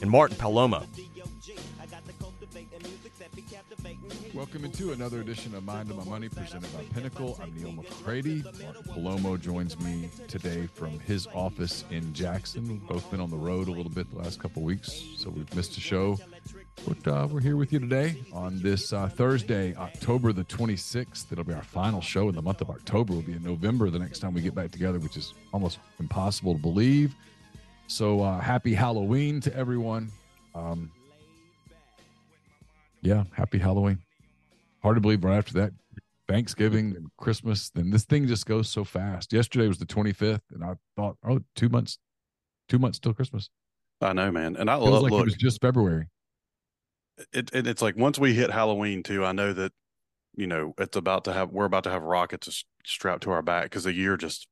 and Martin Palomo. Welcome into another edition of Mind On My Money presented by Pinnacle. I'm Neil McCready. Martin Palomo joins me today from his office in Jackson. We've both been on the road a little bit the last couple weeks, so we've missed a show. But we're here with you today on this Thursday, October the 26th. It'll be our final show in the month of October. It'll be in November the next time we get back together, which is almost impossible to believe. So happy Halloween to everyone. Happy Halloween. Hard to believe right after that, Thanksgiving and Christmas, then this thing just goes so fast. Yesterday was the 25th, and I thought, oh, two months till Christmas. I know, man. And I love it was just February. It's like once we hit Halloween too, I know that, you know, we're about to have rockets strapped to our back because the year just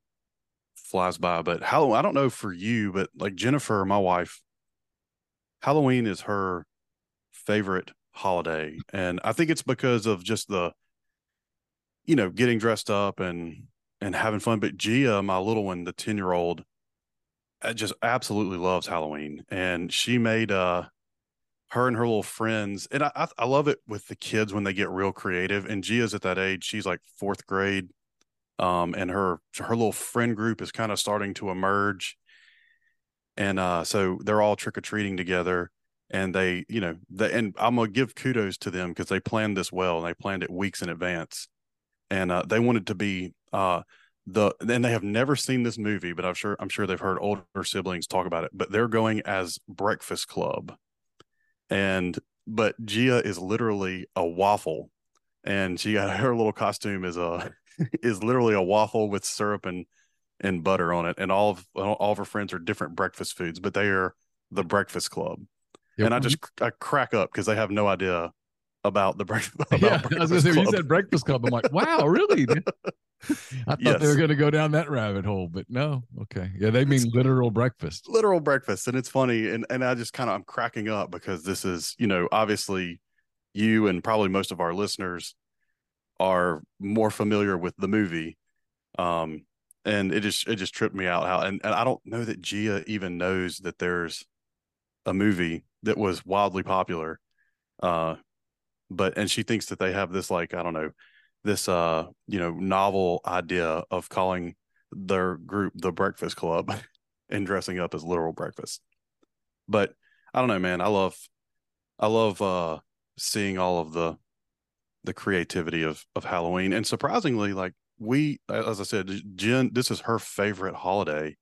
flies by. But Halloween, I don't know for you, but like Jennifer, my wife, Halloween is her favorite holiday. And I think it's because of just the, you know, getting dressed up and having fun. But Gia, my little one, the 10-year-old, just absolutely loves Halloween. And she made her and her little friends. And I love it with the kids when they get real creative. And Gia's at that age, she's like fourth grade. And her little friend group is kind of starting to emerge. And so they're all trick-or-treating together. And they, you know, and I'm going to give kudos to them because they planned this well and they planned it weeks in advance. And they wanted to be and they have never seen this movie, but I'm sure they've heard older siblings talk about it, but they're going as Breakfast Club. But Gia is literally a waffle, and she got her little costume is literally a waffle with syrup and butter on it. And all of her friends are different breakfast foods, but they are the Breakfast Club. Yep. And I crack up because they have no idea about the breakfast. I was going to say, when you said Breakfast Club, I'm like, wow, really? I thought they were going to go down that rabbit hole, but no. Okay. Yeah. They mean literal breakfast. And it's funny. And I just I'm cracking up because this is, you know, obviously you and probably most of our listeners are more familiar with the movie. And it just tripped me out how, and I don't know that Gia even knows that there's a movie that was wildly popular, but she thinks that they have this, like, I don't know, this you know, novel idea of calling their group the Breakfast Club and dressing up as literal breakfast. But I don't know, man, I love seeing all of the creativity of Halloween. And surprisingly, like, we, as I said, Jen, this is her favorite holiday.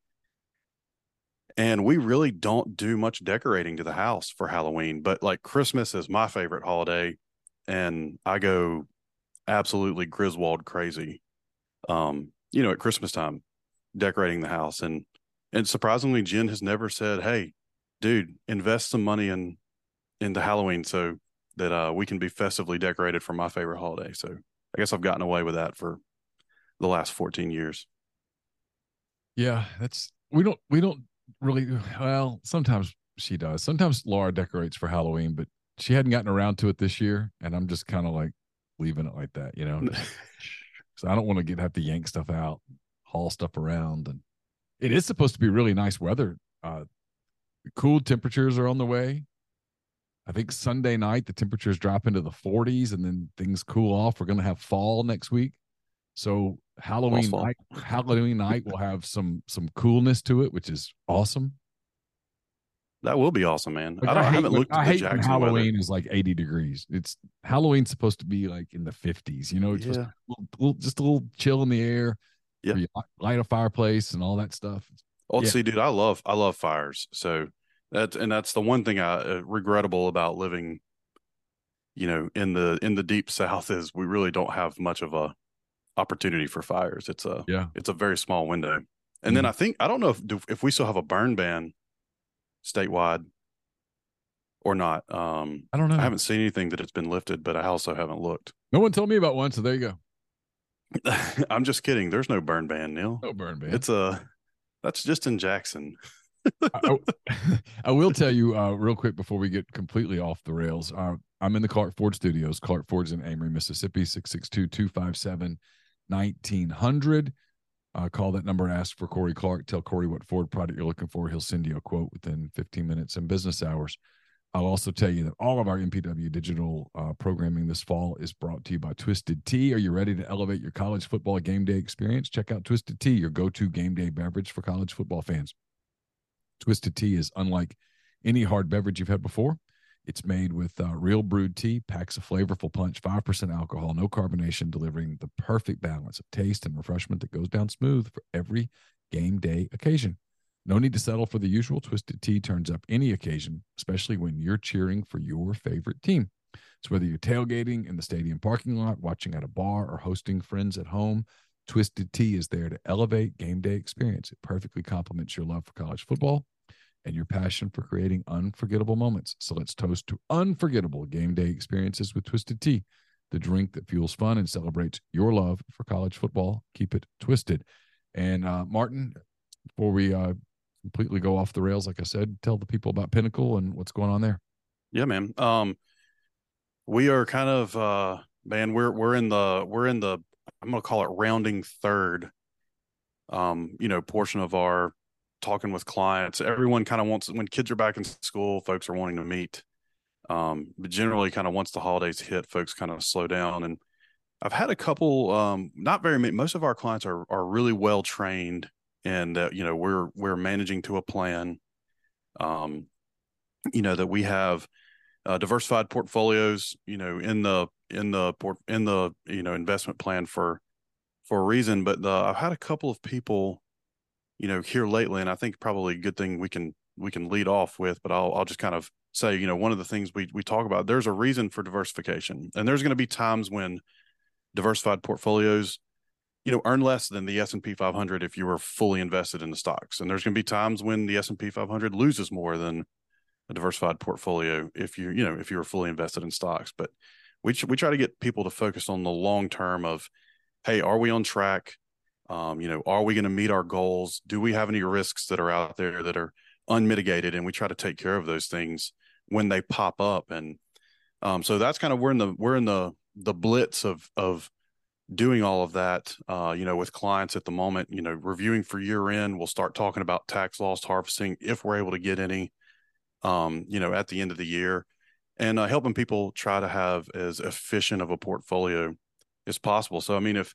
And we really don't do much decorating to the house for Halloween, but like Christmas is my favorite holiday, and I go absolutely Griswold crazy, you know, at Christmas time, decorating the house. And surprisingly, Jen has never said, "Hey, dude, invest some money into Halloween so that we can be festively decorated for my favorite holiday." So I guess I've gotten away with that for the last 14 years. Yeah, that's, we don't really, well, sometimes she does. Sometimes Laura decorates for Halloween, but she hadn't gotten around to it this year, and I'm just kind of like leaving it like that, you know. So I don't want to have to yank stuff out, haul stuff around, and it is supposed to be really nice weather. Cool temperatures are on the way. I think Sunday night the temperatures drop into the 40s, and then things cool off. We're going to have fall next week, so Halloween night will have some coolness to it, which is awesome. That will be awesome, man. Like, I haven't looked at the Jackson Halloween weather. Is like 80 degrees. It's Halloween's supposed to be like in the 50s, you know, it's just a little chill in the air. Yeah. Light a fireplace and all that stuff. See, dude, I love fires. So that's the one thing I regrettable about living, you know, in the deep South is we really don't have much of a opportunity for fires. It's a very small window. And then I think, I don't know if we still have a burn ban statewide or not. I don't know. I haven't seen anything that it's been lifted, but I also haven't looked. No one told me about one, so there you go. I'm just kidding. There's no burn ban, Neil. No burn ban. That's just in Jackson. I will tell you real quick before we get completely off the rails. I'm in the Clark Ford studios. Clark Ford's in Amory, Mississippi, 662-257-1900. Call that number and ask for Corey Clark. Tell Corey what Ford product you're looking for. He'll send you a quote within 15 minutes in business hours. I'll also tell you that all of our MPW digital programming this fall is brought to you by Twisted Tea. Are you ready to elevate your college football game day experience? Check out Twisted Tea, your go-to game day beverage for college football fans. Twisted Tea is unlike any hard beverage you've had before. It's made with real brewed tea, packs a flavorful punch, 5% alcohol, no carbonation, delivering the perfect balance of taste and refreshment that goes down smooth for every game day occasion. No need to settle for the usual. Twisted Tea turns up any occasion, especially when you're cheering for your favorite team. So whether you're tailgating in the stadium parking lot, watching at a bar, or hosting friends at home, Twisted Tea is there to elevate game day experience. It perfectly complements your love for college football and your passion for creating unforgettable moments. So let's toast to unforgettable game day experiences with Twisted Tea, the drink that fuels fun and celebrates your love for college football. Keep it twisted. And Martin, before we completely go off the rails, like I said, tell the people about Pinnacle and what's going on there. Yeah, man. We are kind of we're in the I'm going to call it rounding third, portion of our talking with clients. Everyone kind of wants, when kids are back in school, folks are wanting to meet. But generally kind of once the holidays hit, folks kind of slow down. And I've had a couple, not very many, most of our clients are really well trained, and we're managing to a plan, that we have diversified portfolios, in the investment plan for a reason. But I've had a couple of people, here lately, and I think probably a good thing we can lead off with, but I'll just kind of say, one of the things we talk about, there's a reason for diversification, and there's going to be times when diversified portfolios, earn less than the S&P 500 if you were fully invested in the stocks. And there's going to be times when the S&P 500 loses more than a diversified portfolio if you were fully invested in stocks. But we try to get people to focus on the long term of, hey, are we on track? Are we going to meet our goals? Do we have any risks that are out there that are unmitigated? And we try to take care of those things when they pop up. And so that's kind of, we're in the blitz of doing all of that, with clients at the moment, reviewing for year end. We'll start talking about tax loss harvesting if we're able to get any, at the end of the year, and helping people try to have as efficient of a portfolio as possible. So, I mean, if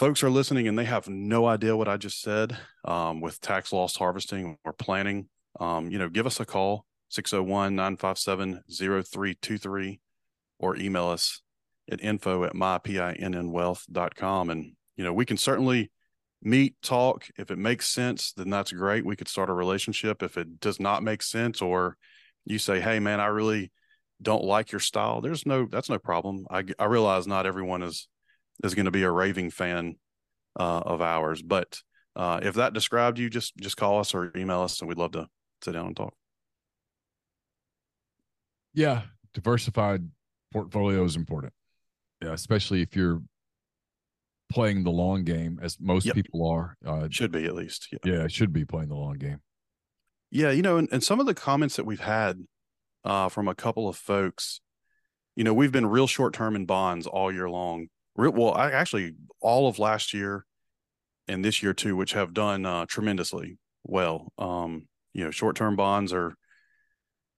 folks are listening and they have no idea what I just said, with tax loss harvesting or planning, give us a call, 601-957-0323, or email us at info@mypinnwealth.com. And, we can certainly meet, talk. If it makes sense, then that's great. We could start a relationship. If it does not make sense, or you say, hey man, I really don't like your style, that's no problem. I realize not everyone is going to be a raving fan of ours, but if that described you, just call us or email us, and we'd love to sit down and talk. Yeah, diversified portfolio is important, especially if you're playing the long game, as most people are. Should be, at least. Yeah, should be playing the long game. Yeah, you know, and some of the comments that we've had from a couple of folks, you know, we've been real short-term in bonds all year long. Well, actually all of last year and this year too, which have done tremendously well. You know, short-term bonds are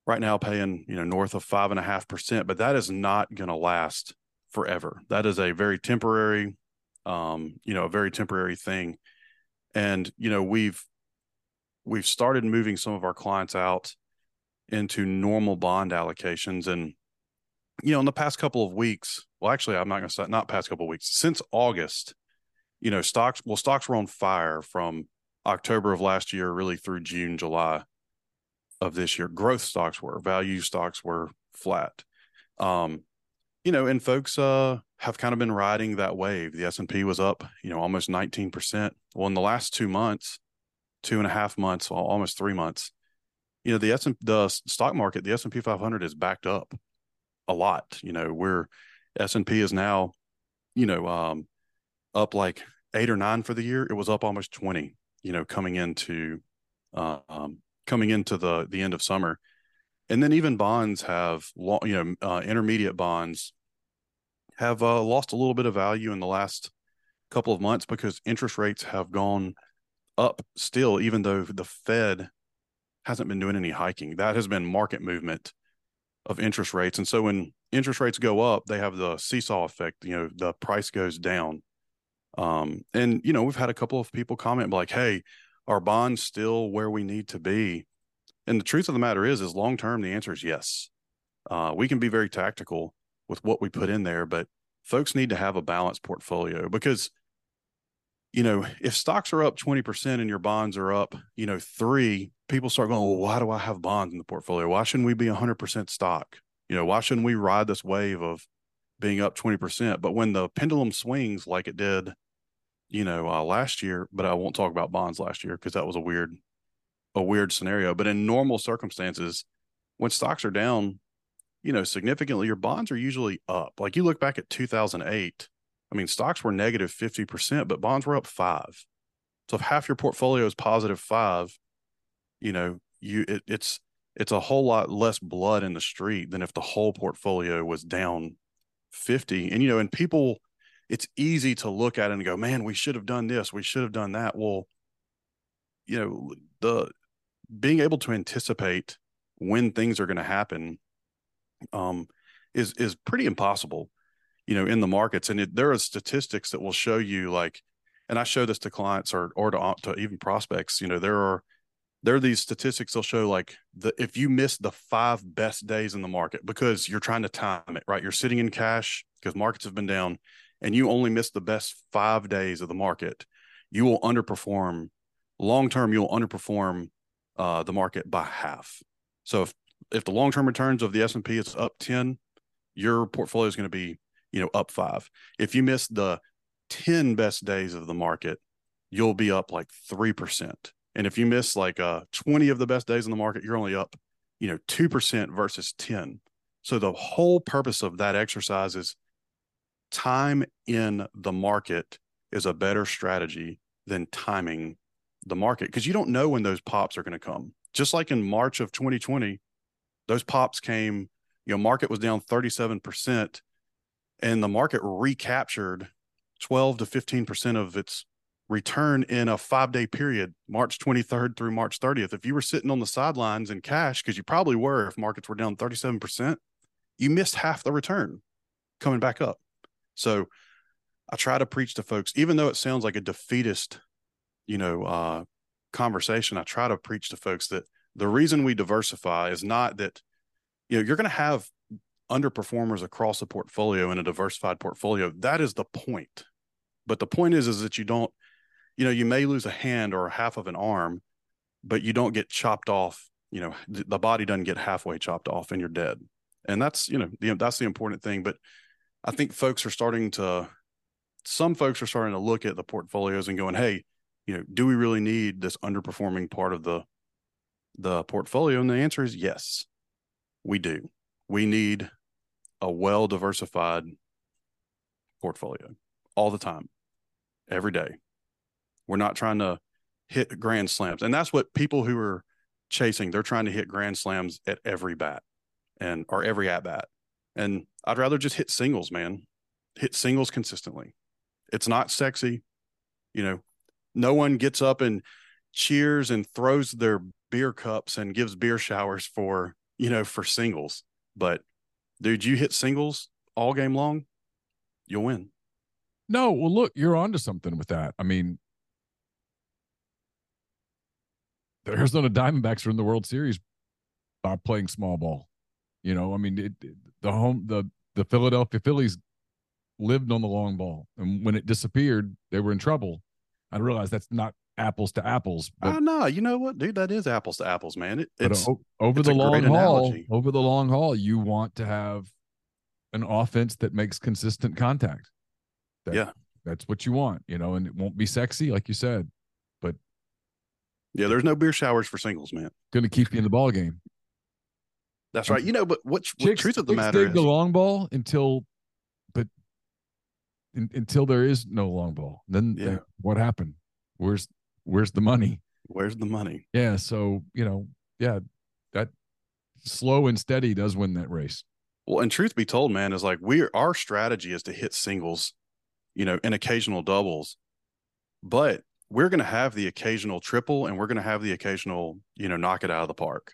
right now paying, you know, north of 5.5%, but that is not going to last forever. That is a very temporary, you know, a very temporary thing. And, you know, we've started moving some of our clients out into normal bond allocations. And, you know, in the past couple of weeks, well, actually, I'm not going to say not past couple of weeks, since August, you know, stocks were on fire from October of last year, really through June, July of this year. Growth stocks were, value stocks were flat. You know, and folks have kind of been riding that wave. The S&P was up, you know, almost 19%. Well, in the last 2 months, 2.5 months, almost 3 months, you know, the stock market, the S&P 500 is backed up a lot. You know, where S&P is now, you know, up like 8 or 9 for the year. It was up almost 20, you know, coming into the end of summer. And then even bonds have, intermediate bonds have lost a little bit of value in the last couple of months because interest rates have gone up still, even though the Fed hasn't been doing any hiking. That has been market movement of interest rates. And so when interest rates go up, they have the seesaw effect, you know, the price goes down. And, you know, we've had a couple of people comment like, hey, are bonds still where we need to be? And the truth of the matter is long-term, the answer is yes. We can be very tactical with what we put in there, but folks need to have a balanced portfolio because, you know, if stocks are up 20% and your bonds are up, you know, 3, people start going, well, why do I have bonds in the portfolio? Why shouldn't we be 100% stock? You know, why shouldn't we ride this wave of being up 20%? But when the pendulum swings like it did, you know, last year, but I won't talk about bonds last year because that was a weird scenario. But in normal circumstances, when stocks are down, you know, significantly, your bonds are usually up. Like you look back at 2008, I mean, stocks were negative 50%, but bonds were up 5. So if half your portfolio is positive 5, you know, it's a whole lot less blood in the street than if the whole portfolio was down 50. And, you know, and people, it's easy to look at it and go, man, we should have done this. We should have done that. Well, you know, being able to anticipate when things are going to happen is pretty impossible, you know, in the markets. And there are statistics that will show you, like, and I show this to clients or to even prospects, you know, there are these statistics they'll show, like, if you miss the 5 best days in the market because you're trying to time it, right? You're sitting in cash because markets have been down and you only miss the best 5 days of the market, you will underperform long-term. You'll underperform the market by half. So if the long-term returns of the S&P is up 10, your portfolio is going to be, you know, up 5. If you miss the 10 best days of the market, you'll be up like 3%. And if you miss like 20 of the best days in the market, you're only up, you know, 2% versus 10. So the whole purpose of that exercise is time in the market is a better strategy than timing the market, because you don't know when those pops are going to come. Just like in March of 2020, those pops came, you know, market was down 37% and the market recaptured 12 to 15% of its return in a 5-day period, March 23rd through March 30th. If you were sitting on the sidelines in cash, because you probably were, if markets were down 37%, you missed half the return coming back up. So I try to preach to folks, even though it sounds like a defeatist, you know, conversation, I try to preach to folks that the reason we diversify is not that, you know, you're going to have underperformers across the portfolio in a diversified portfolio. That is the point. But the point is that you don't, you know, you may lose a hand or half of an arm, but you don't get chopped off. You know, the body doesn't get halfway chopped off and you're dead. And that's, you know, that's the important thing. But I think some folks are starting to look at the portfolios and going, hey, you know, do we really need this underperforming part of the portfolio? And the answer is yes, we do. We need a well-diversified portfolio all the time, every day. We're not trying to hit grand slams. And that's what people who are chasing. They're trying to hit grand slams at every bat and or every at bat. And I'd rather just hit singles, man. Hit singles consistently. It's not sexy. You know, no one gets up and cheers and throws their beer cups and gives beer showers for, you know, for singles. But dude, you hit singles all game long, you'll win. No, well, look, you're onto something with that. I mean, the Arizona Diamondbacks are in the World Series by playing small ball. You know, I mean, the Philadelphia Phillies lived on the long ball, and when it disappeared, they were in trouble. I realize that's not apples to apples. But, oh no, you know what, dude? That is apples to apples, man. Over the long haul, you want to have an offense that makes consistent contact. That's what you want, you know, and it won't be sexy, like you said. But yeah, there's no beer showers for singles, man. Going to keep you in the ball game. That's right. You know, but what truth of the matter is the long ball until there is no long ball. Then what happened? Where's the money? Where's the money? Yeah. So, you know, yeah, that slow and steady does win that race. Well, and truth be told, man, is like our strategy is to hit singles, you know, and occasional doubles, but we're going to have the occasional triple and we're going to have the occasional, you know, knock it out of the park.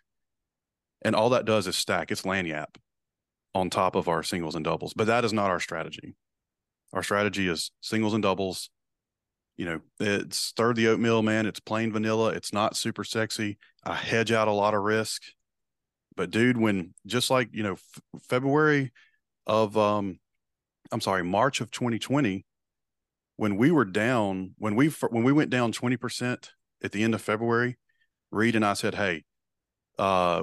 And all that does is stack. It's lanyap on top of our singles and doubles. But that is not our strategy. Our strategy is singles and doubles. You know, it's stir the oatmeal, man. It's plain vanilla. It's not super sexy. I hedge out a lot of risk. But, dude, when just like, you know, March of 2020, when we were down, when we went down 20% at the end of February, Reed and I said, hey,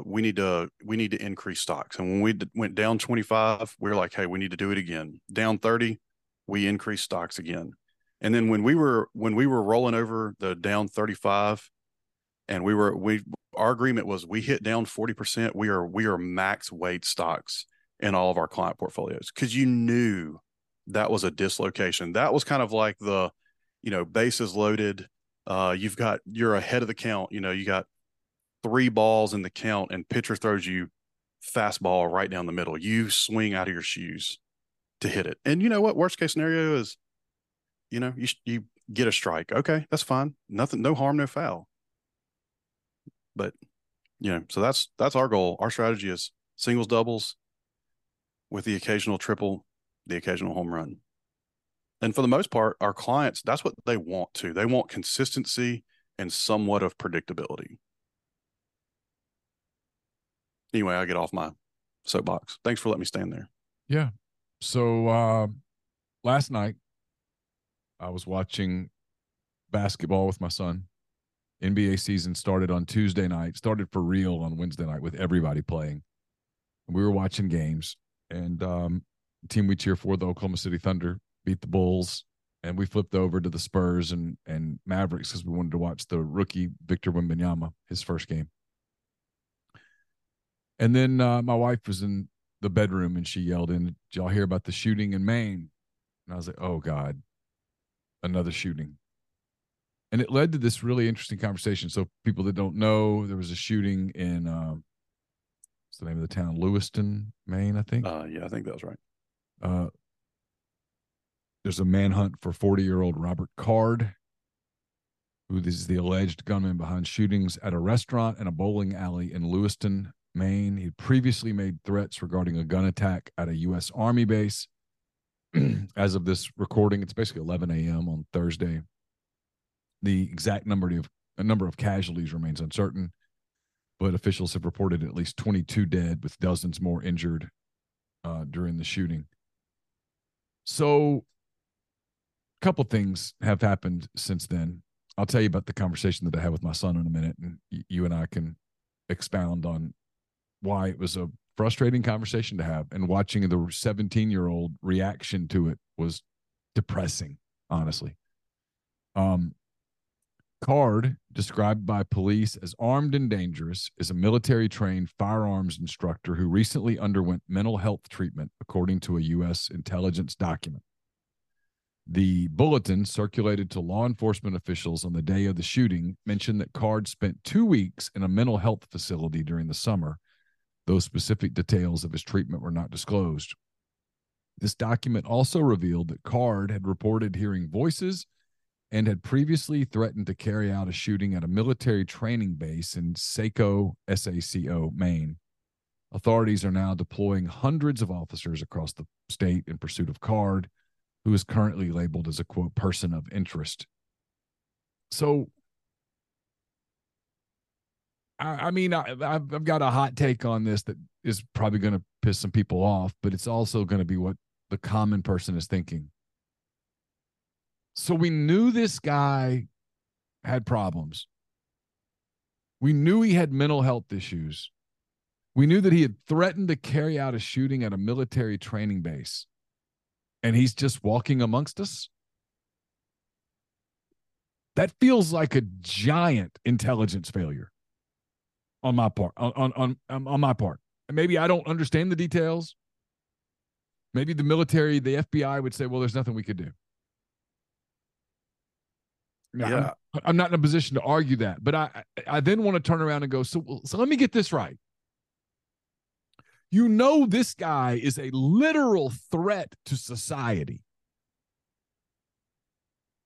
we need to increase stocks. And when we went down 25, we were like, hey, we need to do it again. Down 30, we increased stocks again. And then when we were rolling over the down 35, and our agreement was we hit down 40%, we are max weight stocks in all of our client portfolios, because you knew that was a dislocation. That was kind of like the, you know, bases loaded. You're ahead of the count. You know, you got 3 balls in the count and pitcher throws you fastball right down the middle. You swing out of your shoes to hit it. And you know what? Worst case scenario is, you know, you get a strike. Okay, that's fine. Nothing, no harm, no foul. But, you know, so that's our goal. Our strategy is singles, doubles with the occasional triple, the occasional home run. And for the most part, our clients, that's what they want to. They want consistency and somewhat of predictability. Anyway, I get off my soapbox. Thanks for letting me stand there. Yeah. So last night I was watching basketball with my son. NBA season started on Tuesday night, started for real on Wednesday night with everybody playing. And we were watching games, and the team we cheer for, the Oklahoma City Thunder, beat the Bulls, and we flipped over to the Spurs and Mavericks because we wanted to watch the rookie Victor Wembanyama, his first game. And then my wife was in the bedroom and she yelled in, "Did y'all hear about the shooting in Maine?" And I was like, oh God, another shooting. And it led to this really interesting conversation. So people that don't know, there was a shooting in, what's the name of the town? Lewiston, Maine, I think. Yeah, I think that was right. There's a manhunt for 40-year-old Robert Card, who is the alleged gunman behind shootings at a restaurant and a bowling alley in Lewiston, Maine. He previously made threats regarding a gun attack at a U.S. Army base. As of this recording, it's basically 11 a.m. on Thursday. The exact number of casualties remains uncertain, but officials have reported at least 22 dead, with dozens more injured during the shooting. So a couple things have happened since then. I'll tell you about the conversation that I had with my son in a minute, and you and I can expound on why it was a frustrating conversation to have, and watching the 17-year-old reaction to it was depressing, honestly. Card, described by police as armed and dangerous, is a military-trained firearms instructor who recently underwent mental health treatment, according to a U.S. intelligence document. The bulletin circulated to law enforcement officials on the day of the shooting mentioned that Card spent 2 weeks in a mental health facility during the summer, though specific details of his treatment were not disclosed. This document also revealed that Card had reported hearing voices and had previously threatened to carry out a shooting at a military training base in Saco, S-A-C-O, Maine. Authorities are now deploying hundreds of officers across the state in pursuit of Card, who is currently labeled as a, quote, person of interest. So, I've got a hot take on this that is probably going to piss some people off, but it's also going to be what the common person is thinking. So we knew this guy had problems. We knew he had mental health issues. We knew that he had threatened to carry out a shooting at a military training base. And he's just walking amongst us? That feels like a giant intelligence failure on my part. On my part. Maybe I don't understand the details. Maybe the military, the FBI would say, well, there's nothing we could do. Yeah. I'm not in a position to argue that. But I then want to turn around and go, so let me get this right. You know this guy is a literal threat to society.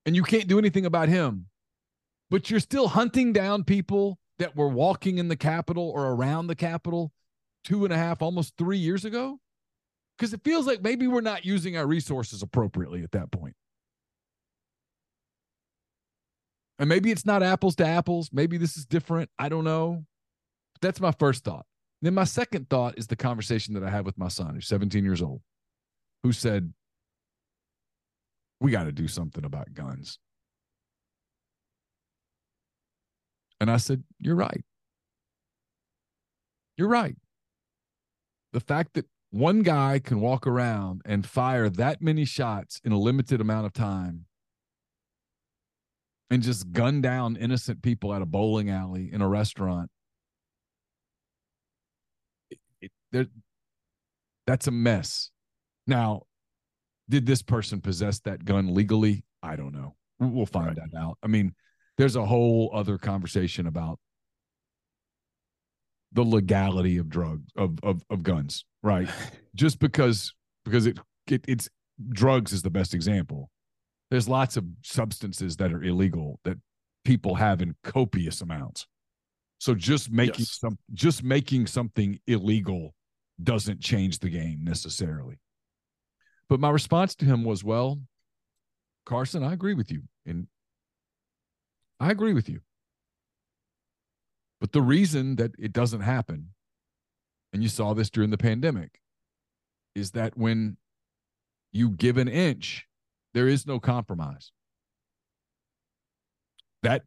And you can't do anything about him. But you're still hunting down people that were walking in the Capitol or around the Capitol 2.5, almost 3 years ago? Because it feels like maybe we're not using our resources appropriately at that point. And maybe it's not apples to apples. Maybe this is different. I don't know. But that's my first thought. Then my second thought is the conversation that I had with my son, who's 17 years old, who said, we got to do something about guns. And I said, you're right. You're right. The fact that one guy can walk around and fire that many shots in a limited amount of time and just gun down innocent people at a bowling alley, in a restaurant, that's a mess. Now, did this person possess that gun legally? I don't know. We'll find that out. I mean, there's a whole other conversation about the legality of drugs, of guns, right? Just because it's drugs is the best example. There's lots of substances that are illegal that people have in copious amounts. So just making something illegal doesn't change the game necessarily. But my response to him was, well, Carson, I agree with you. And I agree with you. But the reason that it doesn't happen, and you saw this during the pandemic, is that when you give an inch, there is no compromise. That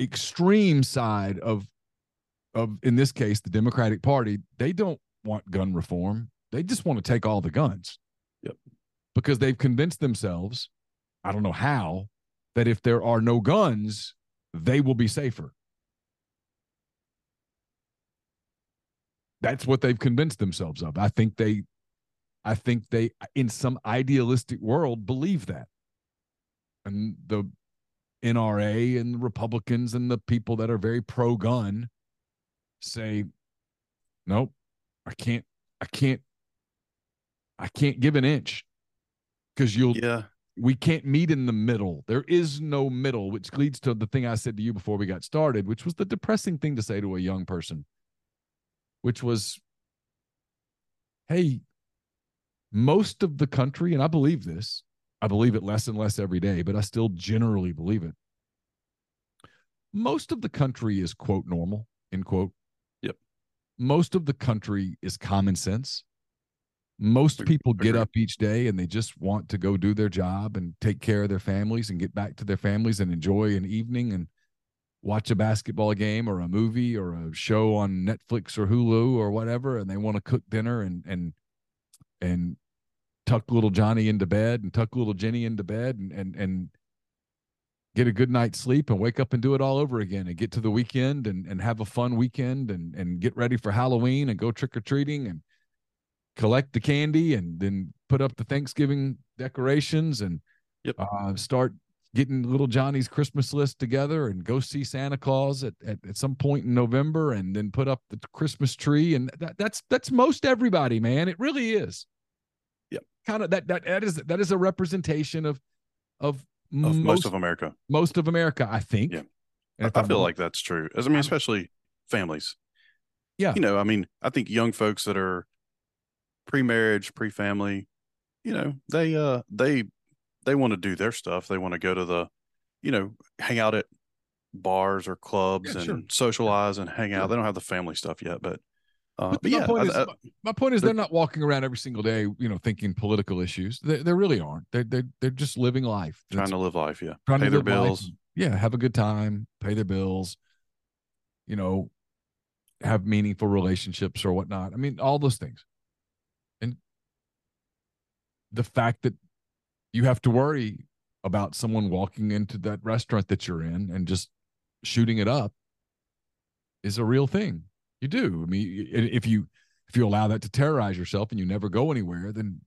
extreme side of, in this case, the Democratic Party, they don't want gun reform. They just want to take all the guns. Yep. Because they've convinced themselves, I don't know how, that if there are no guns, they will be safer. That's what they've convinced themselves of. I think they, in some idealistic world, believe that. And the NRA and the Republicans and the people that are very pro-gun say, nope, I can't give an inch because we can't meet in the middle. There is no middle, which leads to the thing I said to you before we got started, which was the depressing thing to say to a young person, which was, hey, most of the country, and I believe this, I believe it less and less every day, but I still generally believe it. Most of the country is, quote, normal, end quote. Yep. Most of the country is common sense. Most people get up each day and they just want to go do their job and take care of their families and get back to their families and enjoy an evening and watch a basketball game or a movie or a show on Netflix or Hulu or whatever. And they want to cook dinner and tuck little Johnny into bed and tuck little Jenny into bed and get a good night's sleep and wake up and do it all over again and get to the weekend and have a fun weekend and get ready for Halloween and go trick-or-treating and collect the candy and then put up the Thanksgiving decorations and start getting little Johnny's Christmas list together and go see Santa Claus at some point in November and then put up the Christmas tree. And that's most everybody, man. It really is. Yep. Kind of that is a representation of most of America. Most of America, I think. Yeah. I feel like that's true. As I mean, especially families. Yeah. You know, I mean, I think young folks that are pre-marriage, pre-family, you know, they want to do their stuff. They want to go to the, you know, hang out at bars or clubs socialize and hang out. Yeah. They don't have the family stuff yet, my point is they're not walking around every single day, you know, thinking political issues. They really aren't. They're just living life. Trying to live life. Yeah. Trying to pay their bills. Life. Yeah. Have a good time, pay their bills, you know, have meaningful relationships or whatnot. I mean, all those things. And the fact that you have to worry about someone walking into that restaurant that you're in and just shooting it up is a real thing. You do. I mean, if you allow that to terrorize yourself and you never go anywhere, then,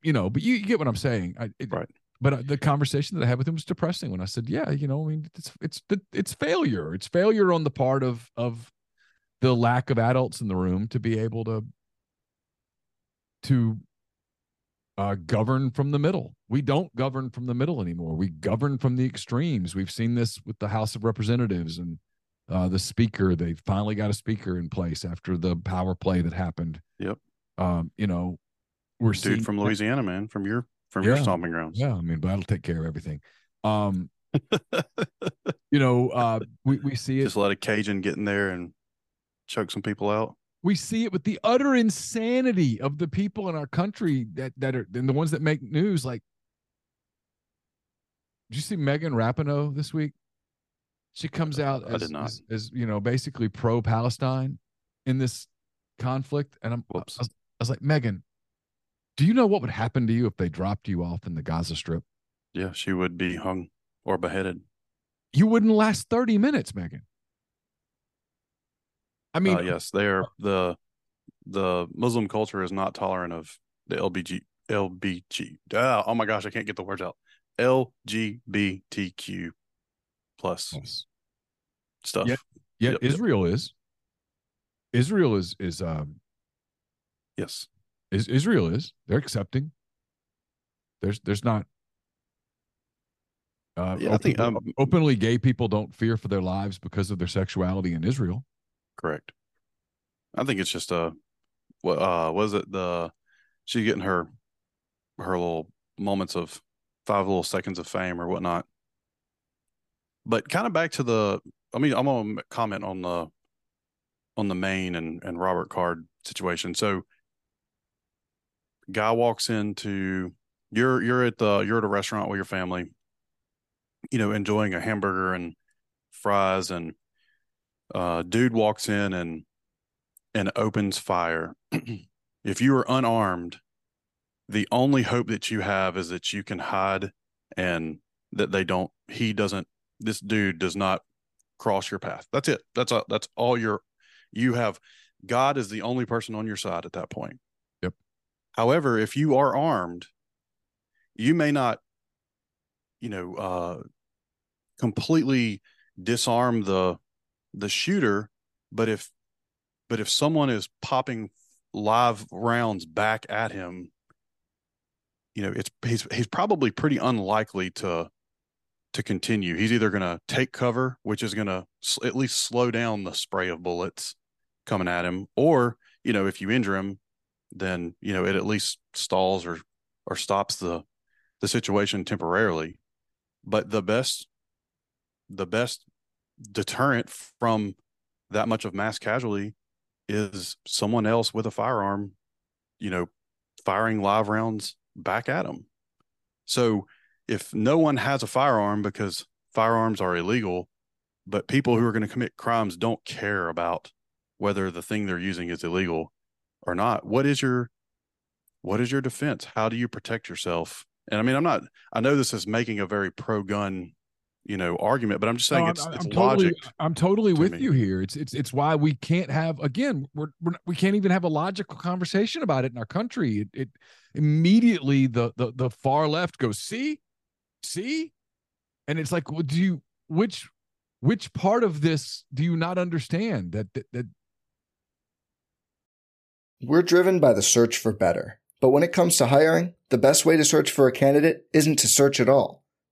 you know, but you get what I'm saying. Right. But the conversation that I had with him was depressing when I said, yeah, you know, I mean, it's failure. It's failure on the part of the lack of adults in the room to be able to govern from the middle. We don't govern from the middle anymore. We govern from the extremes. We've seen this with the House of Representatives and the speaker. They finally got a speaker in place after the power play that happened. Yep. You know, we're dude from Louisiana, man, from your stomping grounds. Yeah, I mean, but that'll take care of everything. You know, we see it. Just let a Cajun get in there and choke some people out. We see it with the utter insanity of the people in our country that are, and the ones that make news. Like, did you see Megan Rapinoe this week? She comes out as you know, basically pro-Palestine in this conflict. And I was like, Megan, do you know what would happen to you if they dropped you off in the Gaza Strip? Yeah, she would be hung or beheaded. You wouldn't last 30 minutes, Megan. I mean, yes, the Muslim culture is not tolerant of the LBG. Oh my gosh, I can't get the words out. LGBTQ plus stuff. Yeah, Israel is they're accepting. There's not. I think openly gay people don't fear for their lives because of their sexuality in Israel. Correct. I think it's just she's getting her little moments of 5 little seconds of fame or whatnot. But kind of back to I'm going to comment on the Maine and Robert Card situation. So guy walks into, you're at a restaurant with your family, you know, enjoying a hamburger and fries, and dude walks in and opens fire. If you are unarmed, the only hope that you have is that you can hide and that this dude does not cross your path. That's it. You have. God is the only person on your side at that point. Yep. However, if you are armed, you may not, you know, completely disarm the shooter, but if someone is popping live rounds back at him, you know, he's probably pretty unlikely to continue. He's either going to take cover, which is going to at least slow down the spray of bullets coming at him, or, you know, if you injure him, then, you know, it at least stalls or stops the situation temporarily. But the best deterrent from that much of mass casualty is someone else with a firearm, you know, firing live rounds back at them. So if no one has a firearm, because firearms are illegal, but people who are going to commit crimes don't care about whether the thing they're using is illegal or not. What is your defense? How do you protect yourself? And I mean, I know this is making a very pro-gun argument, but I'm just saying I'm totally with you here. It's why we can't have, again, we can't even have a logical conversation about it in our country. It immediately the far left goes, see, and it's like, well, which part of this do you not understand? That we're driven by the search for better, but when it comes to hiring, the best way to search for a candidate isn't to search at all.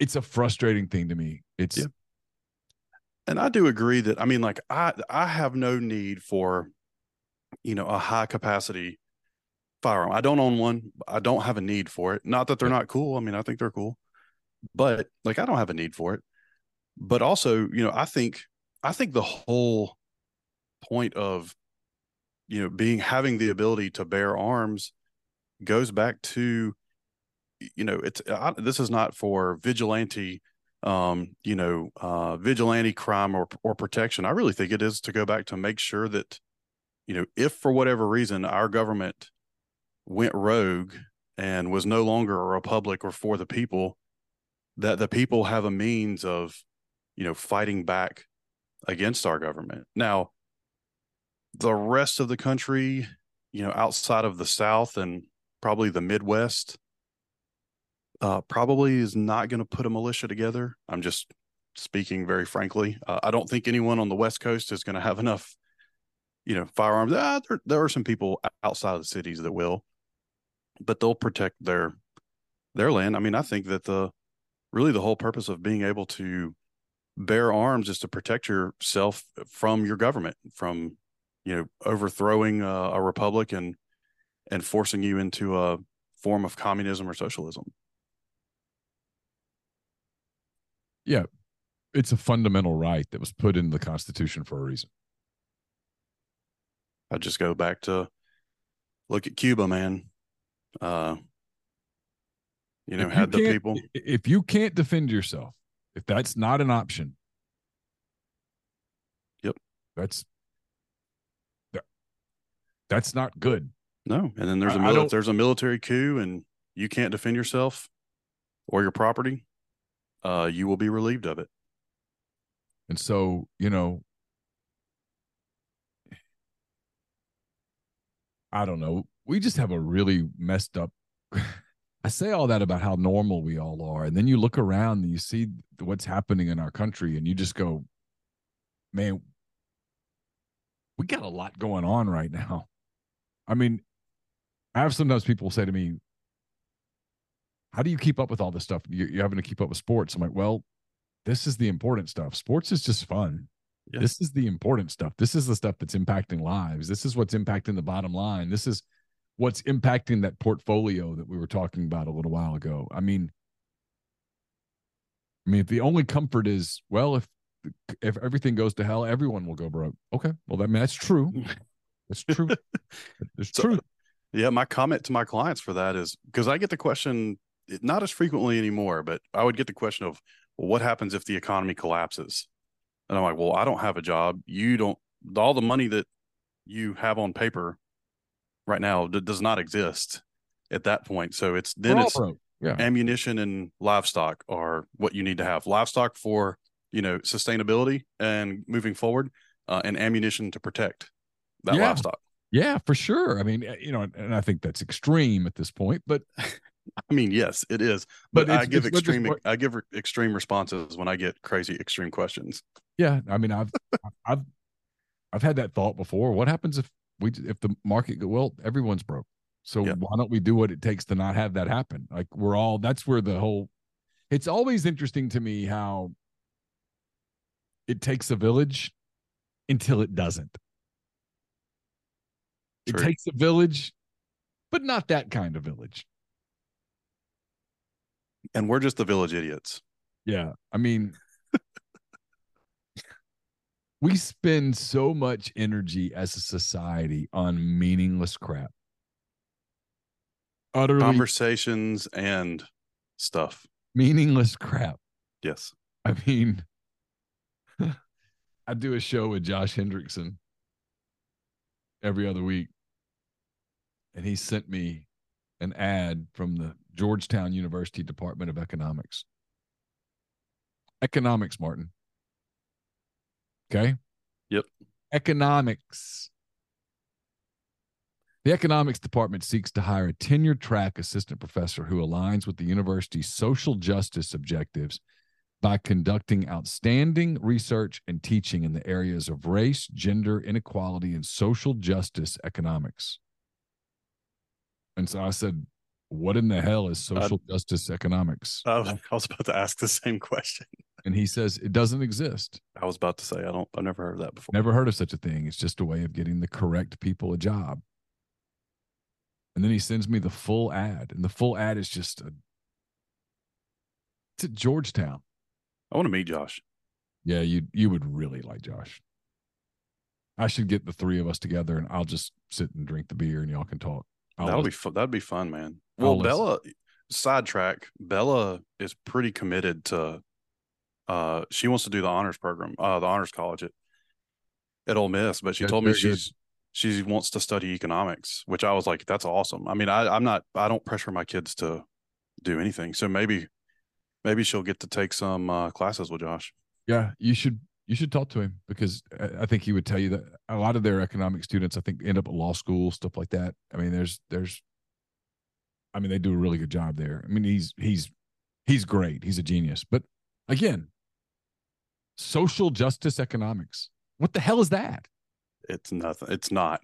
It's a frustrating thing to me. And I do agree that, I have no need for, a high capacity firearm. I don't own one. I don't have a need for it. Not that they're not cool. I think they're cool, but I don't have a need for it. But also, I think the whole point of, having the ability to bear arms goes back to, this is not for vigilante, vigilante crime or protection. I really think it is to go back to make sure that, if for whatever reason our government went rogue and was no longer a republic or for the people, that the people have a means of, fighting back against our government. Now, the rest of the country, outside of the South and probably the Midwest, probably is not going to put a militia together. I'm just speaking very frankly. I don't think anyone on the West Coast is going to have enough, firearms. There are some people outside of the cities that will, but they'll protect their land. I think that the whole purpose of being able to bear arms is to protect yourself from your government, from, overthrowing a republic and forcing you into a form of communism or socialism. Yeah, it's a fundamental right that was put in the Constitution for a reason. I just go back to look at Cuba, man. Had the people. If you can't defend yourself, if that's not an option. Yep. That's not good. No. And then there's a military coup and you can't defend yourself or your property. You will be relieved of it. And so, I don't know. We just have a really messed up. I say all that about how normal we all are. And then you look around and you see what's happening in our country and you just go, man, we got a lot going on right now. I have sometimes people say to me, how do you keep up with all this stuff? You're having to keep up with sports. I'm like, well, this is the important stuff. Sports is just fun. Yes. This is the important stuff. This is the stuff that's impacting lives. This is what's impacting the bottom line. This is what's impacting that portfolio that we were talking about a little while ago. If the only comfort is, well, if everything goes to hell, everyone will go broke. Okay. Well, that's true. It's true. It's true. Yeah. My comment to my clients for that is because I get the question, not as frequently anymore, but I would get the question of, well, what happens if the economy collapses? And I'm like, well, I don't have a job. You don't all the money that you have on paper right now does not exist at that point. So it's then it's ammunition and livestock are what you need to have. Livestock for, you know, sustainability and moving forward, and ammunition to protect that livestock. Yeah, for sure. I mean, you know, and I think that's extreme at this point, but I mean, yes, it is. But I give extreme responses when I get crazy extreme questions. Yeah, I mean, I've had that thought before. What happens if the market go, well, everyone's broke. So why don't we do what it takes to not have that happen? Like that's where the whole, it's always interesting to me how it takes a village until it doesn't. True. It takes a village, but not that kind of village. And we're just the village idiots. Yeah. I mean, we spend so much energy as a society on meaningless crap. Utterly conversations and stuff. Meaningless crap. Yes. I mean, I do a show with Josh Hendrickson every other week, and he sent me an ad from the Georgetown University Department of Economics. Economics, Martin. Okay? Yep. Economics. The economics department seeks to hire a tenure-track assistant professor who aligns with the university's social justice objectives by conducting outstanding research and teaching in the areas of race, gender inequality, and social justice economics. And so I said, what in the hell is social justice economics? I was about to ask the same question. And he says, it doesn't exist. I was about to say, I've never heard of that before. Never heard of such a thing. It's just a way of getting the correct people a job. And then he sends me the full ad, and the full ad is just it's at Georgetown. I want to meet Josh. Yeah, you would really like Josh. I should get the three of us together, and I'll just sit and drink the beer, and y'all can talk. That'd be fun, man. Well, Bella, sidetrack. Bella is pretty committed to. She wants to do the honors program, the honors college at Ole Miss, but she told me she wants to study economics, which I was like, that's awesome. I mean, I don't pressure my kids to do anything. So maybe she'll get to take some classes with Josh. Yeah, you should talk to him, because I think he would tell you that a lot of their economic students, I think, end up at law school, stuff like that. I mean, they do a really good job there. I mean, he's great. He's a genius. But again, social justice economics. What the hell is that? It's nothing. It's not.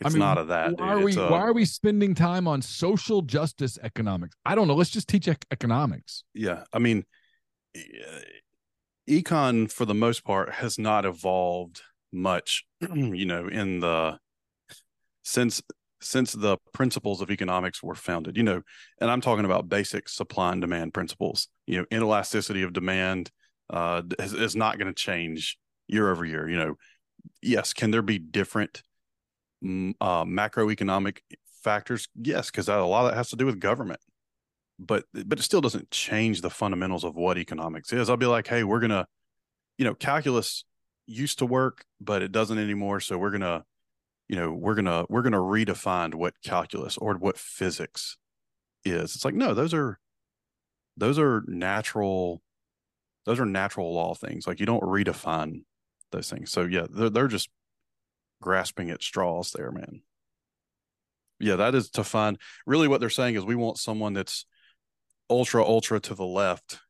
It's not of that. Why are we spending time on social justice economics? I don't know. Let's just teach economics. Yeah. I mean, econ for the most part has not evolved much, you know, in the since the principles of economics were founded, you know, and I'm talking about basic supply and demand principles, you know, inelasticity of demand is not going to change year over year, you know. Yes. Can there be different macroeconomic factors? Yes, because a lot of that has to do with government, but it still doesn't change the fundamentals of what economics is. I'll be like, hey, we're going to, you know, calculus used to work, but it doesn't anymore. So we're going to, you know, we're going to redefine what calculus or what physics is. It's like, no, those are natural law things. Like, you don't redefine those things. So yeah, they're just grasping at straws there, man. Yeah, that is to find really what they're saying is we want someone that's ultra to the left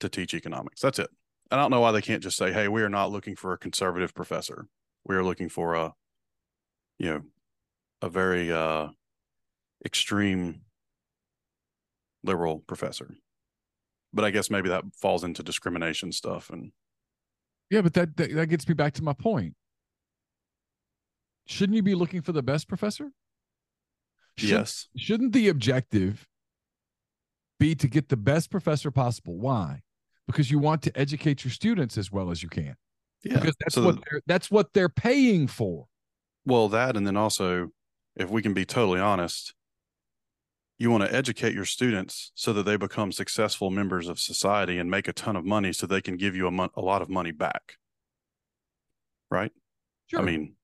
to teach economics. That's it. I don't know why they can't just say, hey, we are not looking for a conservative professor. We are looking for a, you know, a very extreme liberal professor. But I guess maybe that falls into discrimination stuff. And yeah, but that gets me back to my point. Shouldn't you be looking for the best professor? Yes. Shouldn't the objective be to get the best professor possible? Why? Because you want to educate your students as well as you can. Yeah. Because that's what they're paying for. Well, that, and then also, if we can be totally honest, you want to educate your students so that they become successful members of society and make a ton of money so they can give you a lot of money back. Right? Sure. I mean,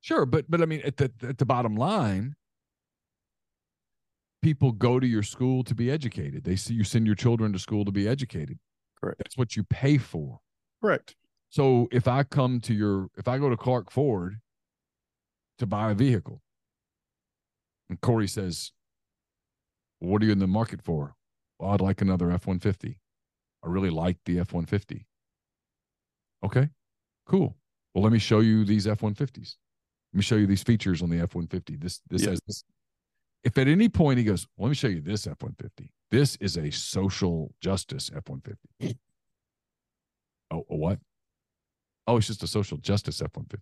sure. But I mean, at the bottom line, people go to your school to be educated. They see you send your children to school to be educated. Correct. That's what you pay for. Correct. So if I go to Clark Ford to buy a vehicle and Corey says, what are you in the market for? Well, I'd like another F-150. I really like the F-150. Okay, cool. Well, let me show you these F-150s. Let me show you these features on the F-150. This has this. If at any point he goes, well, let me show you this F-150. This is a social justice F-150. Oh, a what? Oh, it's just a social justice F-150.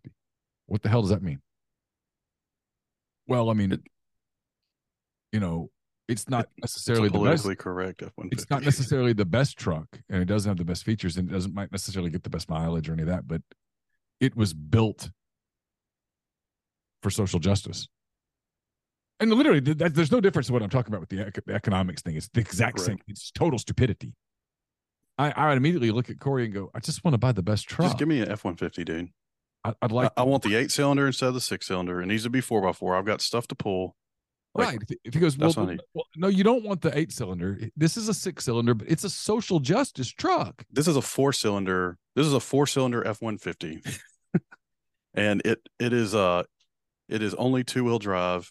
What the hell does that mean? Well, I mean, it's not necessarily the best, correct F-150. It's not necessarily the best truck, and it doesn't have the best features, and it might necessarily get the best mileage or any of that, but it was built for social justice. And literally, there's no difference in what I'm talking about with the economics thing. It's the exact same. It's total stupidity. I would immediately look at Corey and go, I just want to buy the best truck. Just give me an F-150, dude. I'd like. I want the 8-cylinder instead of the 6-cylinder. It needs to be 4x4. I've got stuff to pull. Like, right. If he goes, well, no, you don't want the 8-cylinder. This is a 6-cylinder, but it's a social justice truck. This is a 4-cylinder. This is a 4-cylinder F-150, and it is only 2-wheel drive,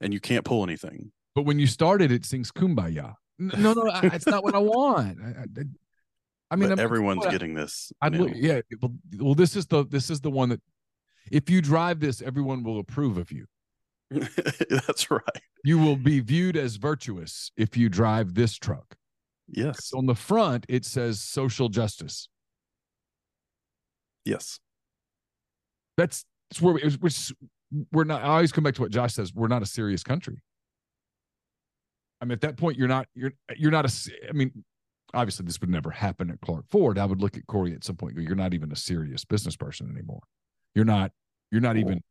and you can't pull anything. But when you started, it sings Kumbaya. No, it's not what I want. I mean, everyone's getting this. Yeah. Well, this is the one that if you drive this, everyone will approve of you. That's right. You will be viewed as virtuous if you drive this truck. Yes. On the front, it says social justice. Yes. That's where we're not. I always come back to what Josh says. We're not a serious country. I mean, at that point, I mean, obviously, this would never happen at Clark Ford. I would look at Corey at some point and go, "You're not even a serious business person anymore. You're not even.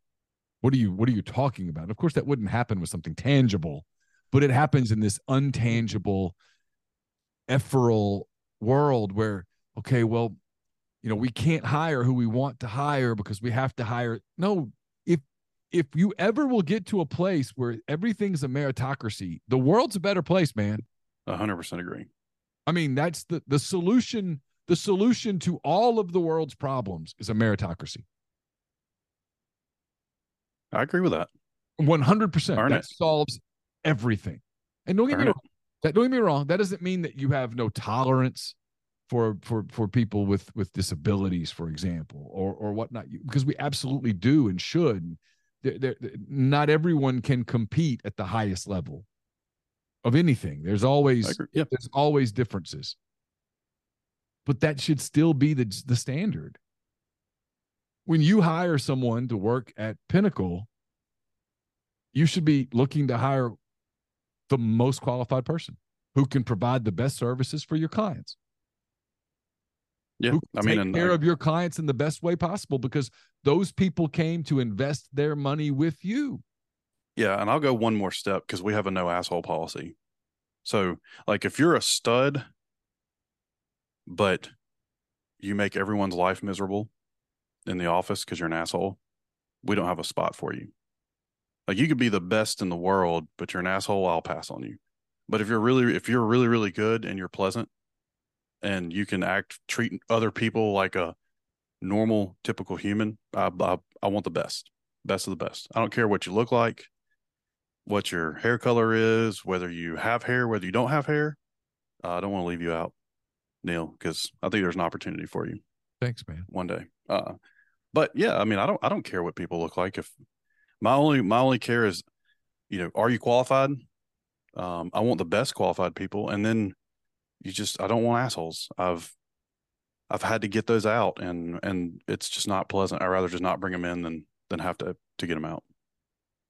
What are you talking about?" Of course, that wouldn't happen with something tangible, but it happens in this untangible, ephemeral world where, okay, well, we can't hire who we want to hire because we have to hire. No, if you ever will get to a place where everything's a meritocracy, the world's a better place, man. 100% agree. I mean, that's the solution. The solution to all of the world's problems is a meritocracy. I agree with that. 100%. That solves everything. And don't get me wrong. That doesn't mean that you have no tolerance for people with disabilities, for example, or whatnot. Because we absolutely do and should. Not everyone can compete at the highest level of anything. There's always differences. But that should still be the standard. When you hire someone to work at Pinnacle, you should be looking to hire the most qualified person who can provide the best services for your clients. Yeah, who can take care of your clients in the best way possible, because those people came to invest their money with you. Yeah, and I'll go one more step, because we have a no asshole policy. So, like, if you're a stud, but you make everyone's life miserable in the office because you're an asshole, we don't have a spot for you. Like, you could be the best in the world, but you're an asshole, I'll pass on you. But if you're really good and you're pleasant and you can treat other people like a normal, typical human, I want the best of the best. I don't care what you look like, what your hair color is, whether you have hair, whether you don't have hair. I don't want to leave you out, Neil, because I think there's an opportunity for you. Thanks, man. One day. But yeah, I mean, I don't care what people look like. If my only care is, are you qualified? I want the best qualified people. And then I don't want assholes. I've had to get those out, and it's just not pleasant. I'd rather just not bring them in than have to get them out.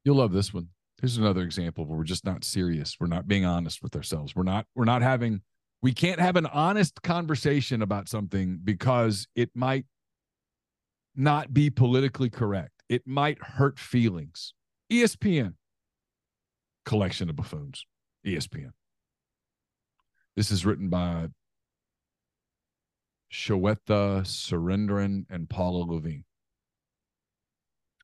You'll love this one. Here's another example where we're just not serious. We're not being honest with ourselves. We can't have an honest conversation about something because it might not be politically correct. It might hurt feelings. ESPN. Collection of buffoons. ESPN. This is written by Shweta Surendran and Paula Levine.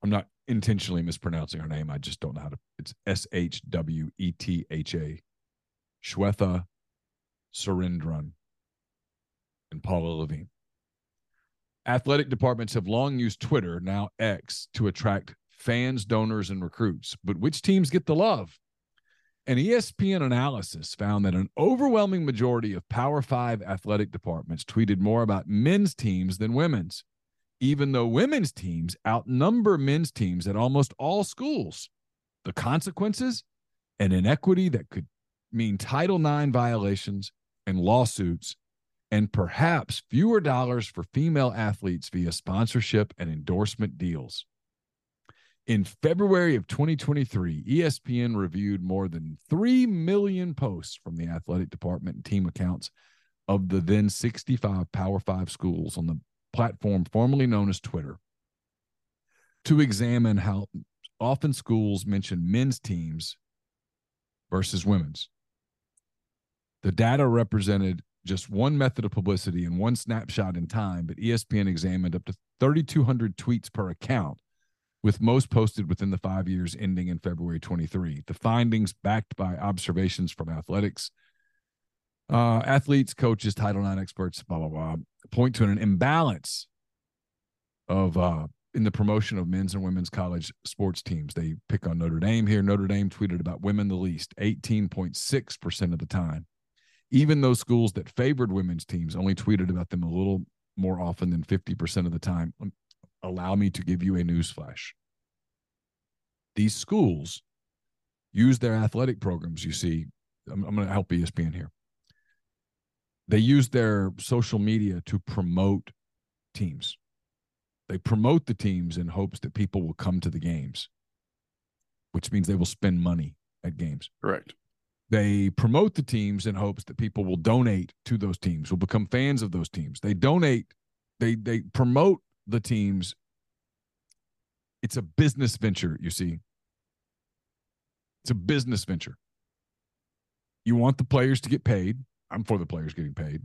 I'm not intentionally mispronouncing her name. I just don't know how to. It's S-H-W-E-T-H-A. Shweta Surendran and Paula Levine. Athletic departments have long used Twitter, now X, to attract fans, donors, and recruits. But which teams get the love? An ESPN analysis found that an overwhelming majority of Power 5 athletic departments tweeted more about men's teams than women's, even though women's teams outnumber men's teams at almost all schools. The consequences? An inequity that could mean Title IX violations and lawsuits, and perhaps fewer dollars for female athletes via sponsorship and endorsement deals. In February of 2023, ESPN reviewed more than 3 million posts from the athletic department and team accounts of the then 65 Power 5 schools on the platform formerly known as Twitter to examine how often schools mention men's teams versus women's. The data represented just one method of publicity and one snapshot in time, but ESPN examined up to 3,200 tweets per account, with most posted within the 5 years ending in February 23. The findings, backed by observations from athletics, athletes, coaches, Title IX experts, blah, blah, blah, point to an imbalance of in the promotion of men's and women's college sports teams. They pick on Notre Dame here. Notre Dame tweeted about women the least, 18.6% of the time. Even those schools that favored women's teams only tweeted about them a little more often than 50% of the time. Allow me to give you a newsflash. These schools use their athletic programs, you see. I'm going to help ESPN here. They use their social media to promote teams. They promote the teams in hopes that people will come to the games, which means they will spend money at games. Correct. They promote the teams in hopes that people will donate to those teams, will become fans of those teams. They donate, they promote the teams. It's a business venture, you see. It's a business venture. You want the players to get paid. I'm for the players getting paid.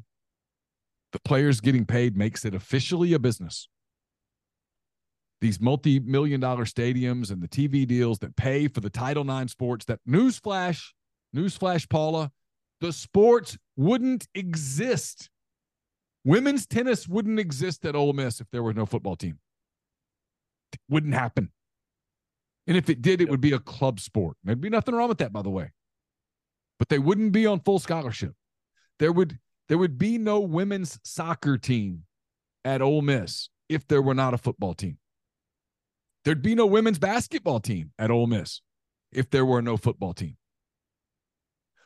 The players getting paid makes it officially a business. These multi-million-dollar stadiums and the TV deals that pay for the Title IX sports, that newsflash, Paula, the sports wouldn't exist. Women's tennis wouldn't exist at Ole Miss if there were no football team. It wouldn't happen. And if it did, it would be a club sport. There'd be nothing wrong with that, by the way. But they wouldn't be on full scholarship. There would be no women's soccer team at Ole Miss if there were not a football team. There'd be no women's basketball team at Ole Miss if there were no football team.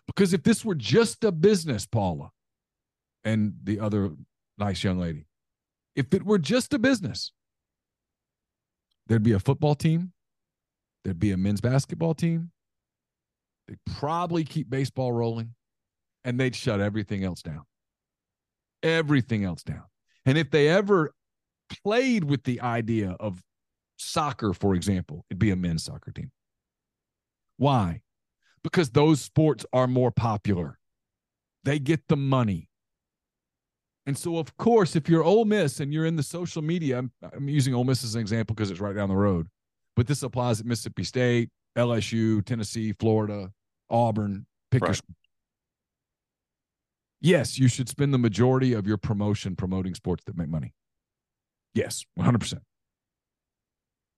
Because if this were just a business, Paula and the other nice young lady, if it were just a business, there'd be a football team, there'd be a men's basketball team, they'd probably keep baseball rolling, and they'd shut everything else down. Everything else down. And if they ever played with the idea of soccer, for example, it'd be a men's soccer team. Why? Because those sports are more popular. They get the money. And so, of course, if you're Ole Miss and you're in the social media, I'm using Ole Miss as an example because it's right down the road, but this applies at Mississippi State, LSU, Tennessee, Florida, Auburn, pick your school. Yes, you should spend the majority of your promotion promoting sports that make money. Yes, 100%.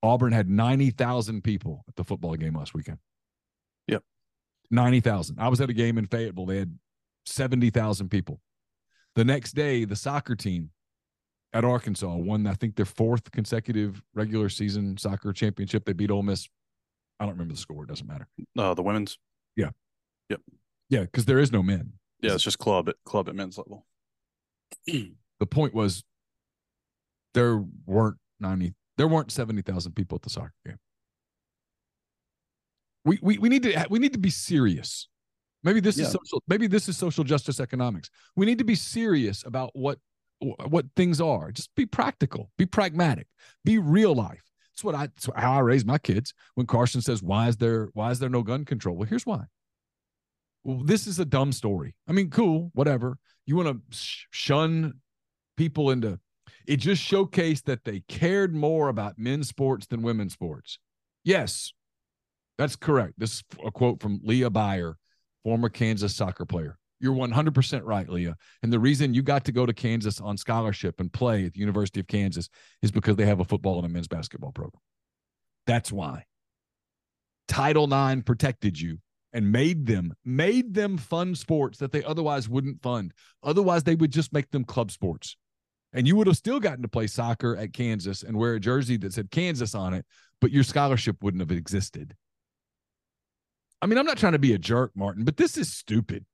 Auburn had 90,000 people at the football game last weekend. 90,000. I was at a game in Fayetteville. They had 70,000 people. The next day, the soccer team at Arkansas won, I think, their fourth consecutive regular season soccer championship. They beat Ole Miss. I don't remember the score. It doesn't matter. The women's? Yeah. Yep. Yeah, because there is no men. Yeah, it's just club at men's level. The point was there weren't 70,000 people at the soccer game. We need to be serious. Maybe this is social. Maybe this is social justice economics. We need to be serious about what things are. Just be practical. Be pragmatic. Be real life. That's how I raise my kids. When Carson says, "Why is there no gun control?" Well, here's why. Well, this is a dumb story. I mean, cool, whatever. You want to shun people into It just showcased that they cared more about men's sports than women's sports. Yes, that's correct. This is a quote from Leah Beyer, former Kansas soccer player. You're 100% right, Leah. And the reason you got to go to Kansas on scholarship and play at the University of Kansas is because they have a football and a men's basketball program. That's why. Title IX protected you and made them fund sports that they otherwise wouldn't fund. Otherwise, they would just make them club sports. And you would have still gotten to play soccer at Kansas and wear a jersey that said Kansas on it, but your scholarship wouldn't have existed. I mean, I'm not trying to be a jerk, Martin, but this is stupid.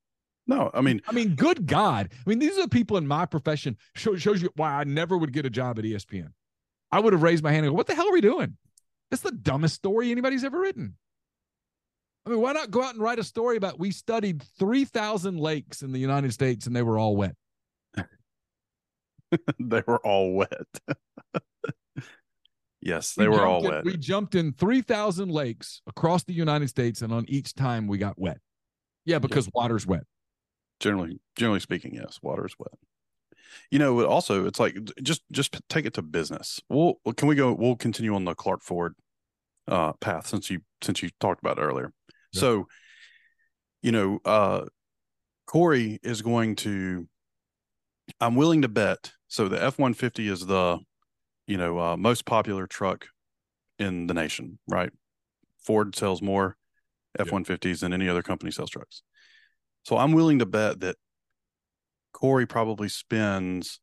No, I mean, good God. I mean, these are the people in my profession. Shows you why I never would get a job at ESPN. I would have raised my hand and go, what the hell are we doing? That's the dumbest story anybody's ever written. I mean, why not go out and write a story about we studied 3,000 lakes in the United States and they were all wet. They were all wet. Yes, they were all wet. We jumped in 3,000 lakes across the United States, and on each time we got wet. Yeah, because water's wet. Generally speaking, yes, water is wet. You know, also, it's like, just take it to business. We'll continue on the Clark Ford path since you talked about it earlier. Yeah. So, you know, Corey is going to, I'm willing to bet. So the F-150 is the, you know, most popular truck in the nation, right? Ford sells more F-150s than any other company sells trucks. So I'm willing to bet that Corey probably spends,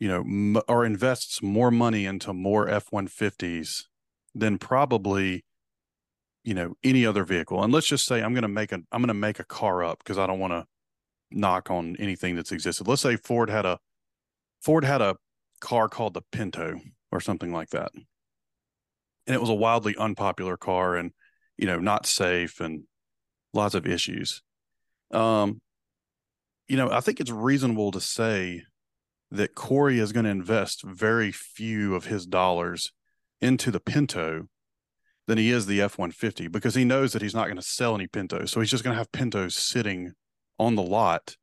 you know, or invests more money into more F-150s than probably, you know, any other vehicle. And let's just say I'm going to make a car up because I don't want to knock on anything that's existed. Let's say Ford had a car called the Pinto or something like that. And it was a wildly unpopular car and, you know, not safe and lots of issues. You know, I think it's reasonable to say that Corey is going to invest very few of his dollars into the Pinto than he is the F-150, because he knows that he's not going to sell any Pintos. So he's just going to have Pintos sitting on the lot,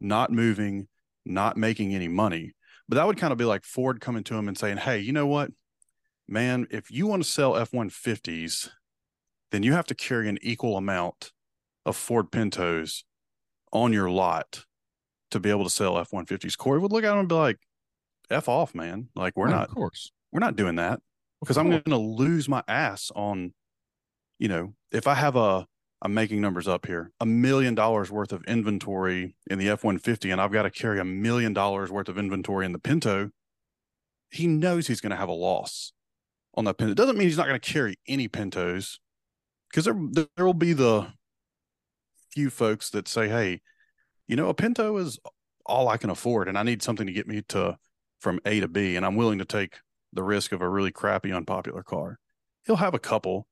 not moving, not making any money. But that would kind of be like Ford coming to him and saying, hey, you know what, man, if you want to sell F-150s, then you have to carry an equal amount of Ford Pintos on your lot to be able to sell F-150s. Corey would look at him and be like, F off, man. Like, we're not doing that because I'm going to lose my ass on, you know, if I have I'm making numbers up here, $1 million worth of inventory in the F-150 and I've got to carry $1 million worth of inventory in the Pinto, he knows he's going to have a loss on that Pinto. It doesn't mean he's not going to carry any Pintos because there will be the few folks that say, hey, you know, a Pinto is all I can afford and I need something to get me to from A to B, and I'm willing to take the risk of a really crappy, unpopular car. He'll have a couple,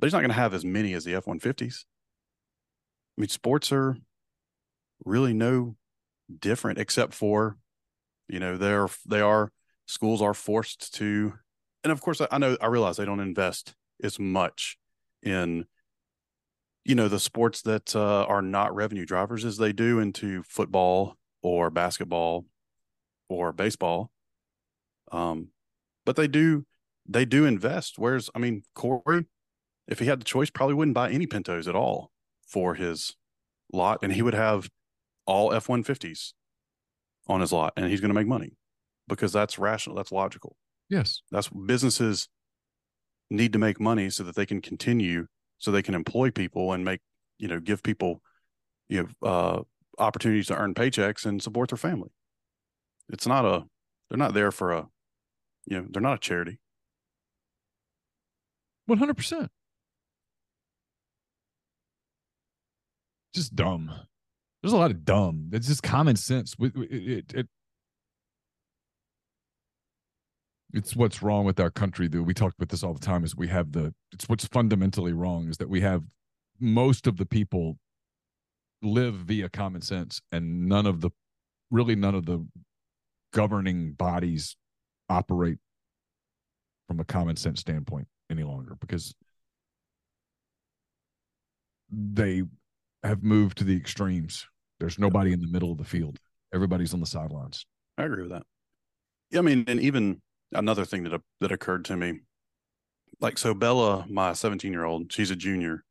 but he's not going to have as many as the F-150s. I mean, sports are really no different except for, you know, schools are forced to, and of course I realize they don't invest as much in, you know, the sports that are not revenue drivers as they do into football or basketball or baseball. But they do invest. Whereas, I mean, Corey, if he had the choice, probably wouldn't buy any Pintos at all for his lot. And he would have all F-150s on his lot and he's going to make money because that's rational. That's logical. Yes. That's businesses need to make money so that they can continue, so they can employ people and make, you know, give people, you know, opportunities to earn paychecks and support their family. It's not a, they're not there for a, you know, they're not a charity. 100%. Just dumb. There's a lot of dumb. It's just common sense. It's what's wrong with our country, though. We talk about this all the time, is it's what's fundamentally wrong is that we have most of the people live via common sense and none of the governing bodies operate from a common sense standpoint any longer because they have moved to the extremes. There's nobody in the middle of the field. Everybody's on the sidelines. I agree with that. I mean, and even another thing that occurred to me, like, so Bella, my 17-year-old, she's a junior.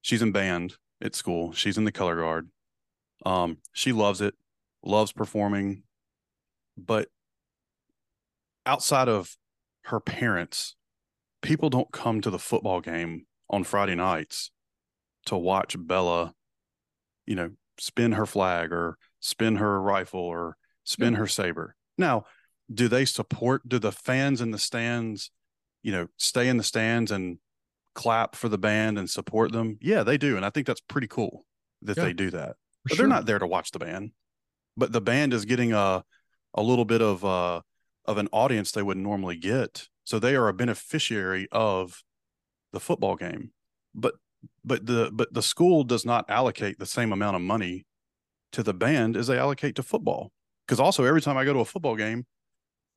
She's in band at school. She's in the color guard. She loves it, loves performing. But outside of her parents, people don't come to the football game on Friday nights to watch Bella, you know, spin her flag or spin her rifle or spin her saber. Now, do the fans in the stands, you know, stay in the stands and clap for the band and support them? Yeah, they do. And I think that's pretty cool that they do that. But they're not there to watch the band, but the band is getting a little bit of an audience they wouldn't normally get. So they are a beneficiary of the football game, but the school does not allocate the same amount of money to the band as they allocate to football. Because also, every time I go to a football game,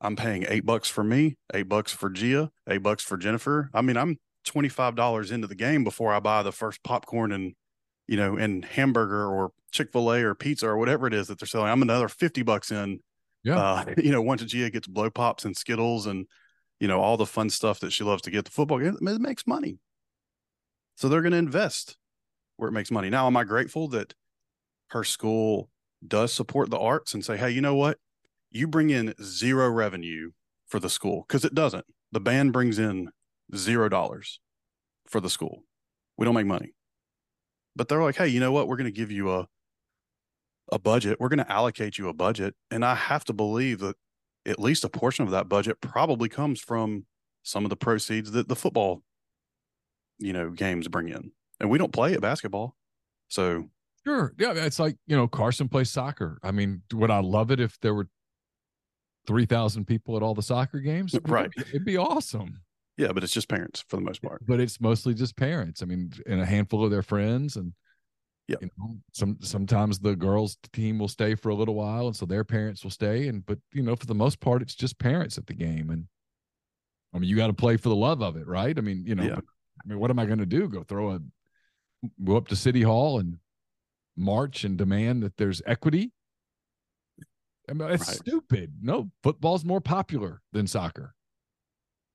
I'm paying $8 for me, $8 for Gia, $8 for Jennifer. I mean, I'm $25 into the game before I buy the first popcorn and, you know, and hamburger or Chick-fil-A or pizza or whatever it is that they're selling. I'm another $50 in, you know, once Gia gets blow pops and Skittles and, you know, all the fun stuff that she loves to get the football game. It makes money. So they're going to invest where it makes money. Now, am I grateful that her school does support the arts and say, hey, you know what? You bring in zero revenue for the school, because it doesn't. The band brings in $0 for the school. We don't make money. But they're like, hey, you know what? We're going to give you a budget. We're going to allocate you a budget. And I have to believe that at least a portion of that budget probably comes from some of the proceeds that the football, you know, games bring in. And we don't play at basketball. So. Sure. Yeah. It's like, you know, Carson plays soccer. I mean, would I love it if there were 3,000 people at all the soccer games? Right. It'd be awesome. Yeah. But it's just parents for the most part. But it's mostly just parents. I mean, and a handful of their friends. And yeah, you know, sometimes the girls' team will stay for a little while. And so their parents will stay. And, but you know, for the most part, it's just parents at the game. And I mean, you got to play for the love of it. Right. I mean, you know, but, I mean, what am I going to do? Go up to City Hall and march and demand that there's equity? I mean, it's stupid. No, football's more popular than soccer.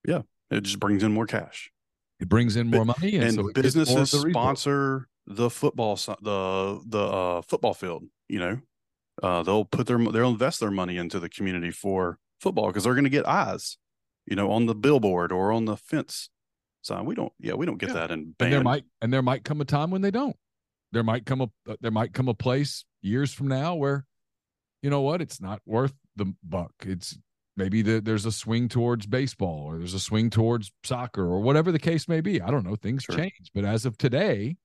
Yeah, it just brings in more cash. It brings in more money, and so businesses sponsor the football, football field. You know, they'll invest their money into the community for football because they're going to get eyes, you know, on the billboard or on the fence sign. We don't get that in band. And there might come a time when they don't. There might come a place years from now where, you know what, it's not worth the buck. It's maybe there's a swing towards baseball, or there's a swing towards soccer, or whatever the case may be. I don't know. Things change. But as of today,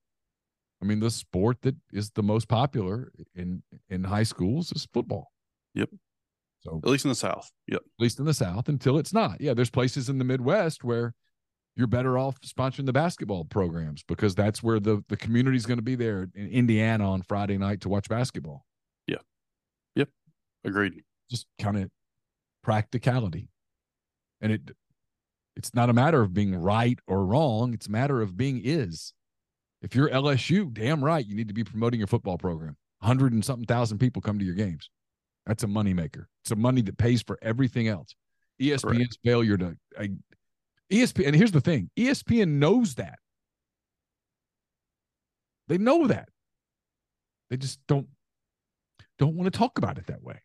I mean, the sport that is the most popular in high schools is football. Yep. So at least in the South. Yep. At least in the South until it's not. Yeah. There's places in the Midwest where you're better off sponsoring the basketball programs because that's where the community is going to be there in Indiana on Friday night to watch basketball. Yeah. Yep. Agreed. Just kind of practicality. And it's not a matter of being right or wrong. It's a matter of being is. If you're LSU, damn right, you need to be promoting your football program. 100,000+ people come to your games. That's a moneymaker. It's a money that pays for everything else. ESPN's failure to... ESPN, and here's the thing, ESPN knows that. They know that. They just don't want to talk about it that way.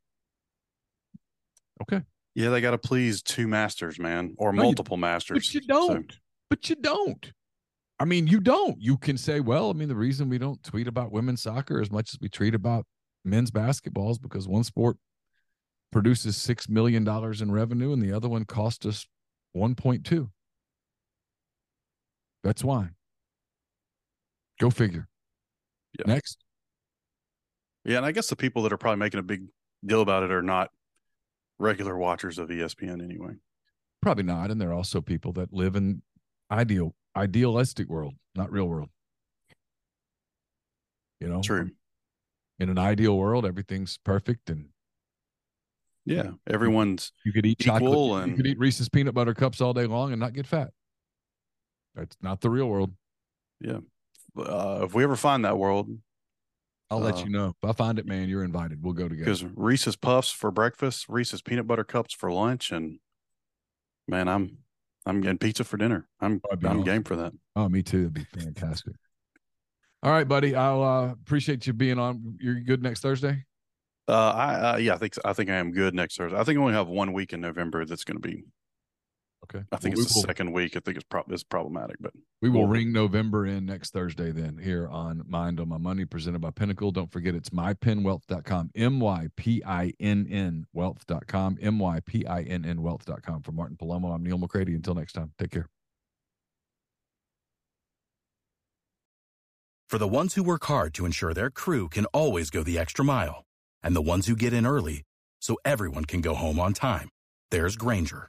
Okay. Yeah, they got to please two masters, man, or multiple masters. But you don't. So. But you don't. I mean, you don't. You can say, well, I mean, the reason we don't tweet about women's soccer as much as we tweet about men's basketball is because one sport produces $6 million in revenue and the other one cost us 1.2. That's why. Go figure. Yeah. Next. Yeah, and I guess the people that are probably making a big deal about it are not regular watchers of ESPN anyway. Probably not, and they're also people that live in idealistic world, not real world. You know? True. In an ideal world, everything's perfect and yeah, everyone's you could eat equal chocolate. And you could eat Reese's peanut butter cups all day long and not get fat. That's not the real world. Yeah. If we ever find that world, I'll let you know. If I find it, man, you're invited. We'll go together. Because Reese's Puffs for breakfast, Reese's Peanut Butter Cups for lunch, and, man, I'm getting pizza for dinner. I'm game for that. Oh, me too. It'd be fantastic. All right, buddy. I'll appreciate you being on. You're good next Thursday? I think I am good next Thursday. I think I only have 1 week in November that's going to be okay. I think it's the second week. I think it's problematic, but we will ring November in next Thursday then here on Mind on My Money presented by Pinnacle. Don't forget it's mypinwealth.com, MYPINN wealth.com, MYPINN wealth.com. For Martin Palomo, I'm Neil McCready. Until next time, take care. For the ones who work hard to ensure their crew can always go the extra mile, and the ones who get in early so everyone can go home on time, there's Grainger,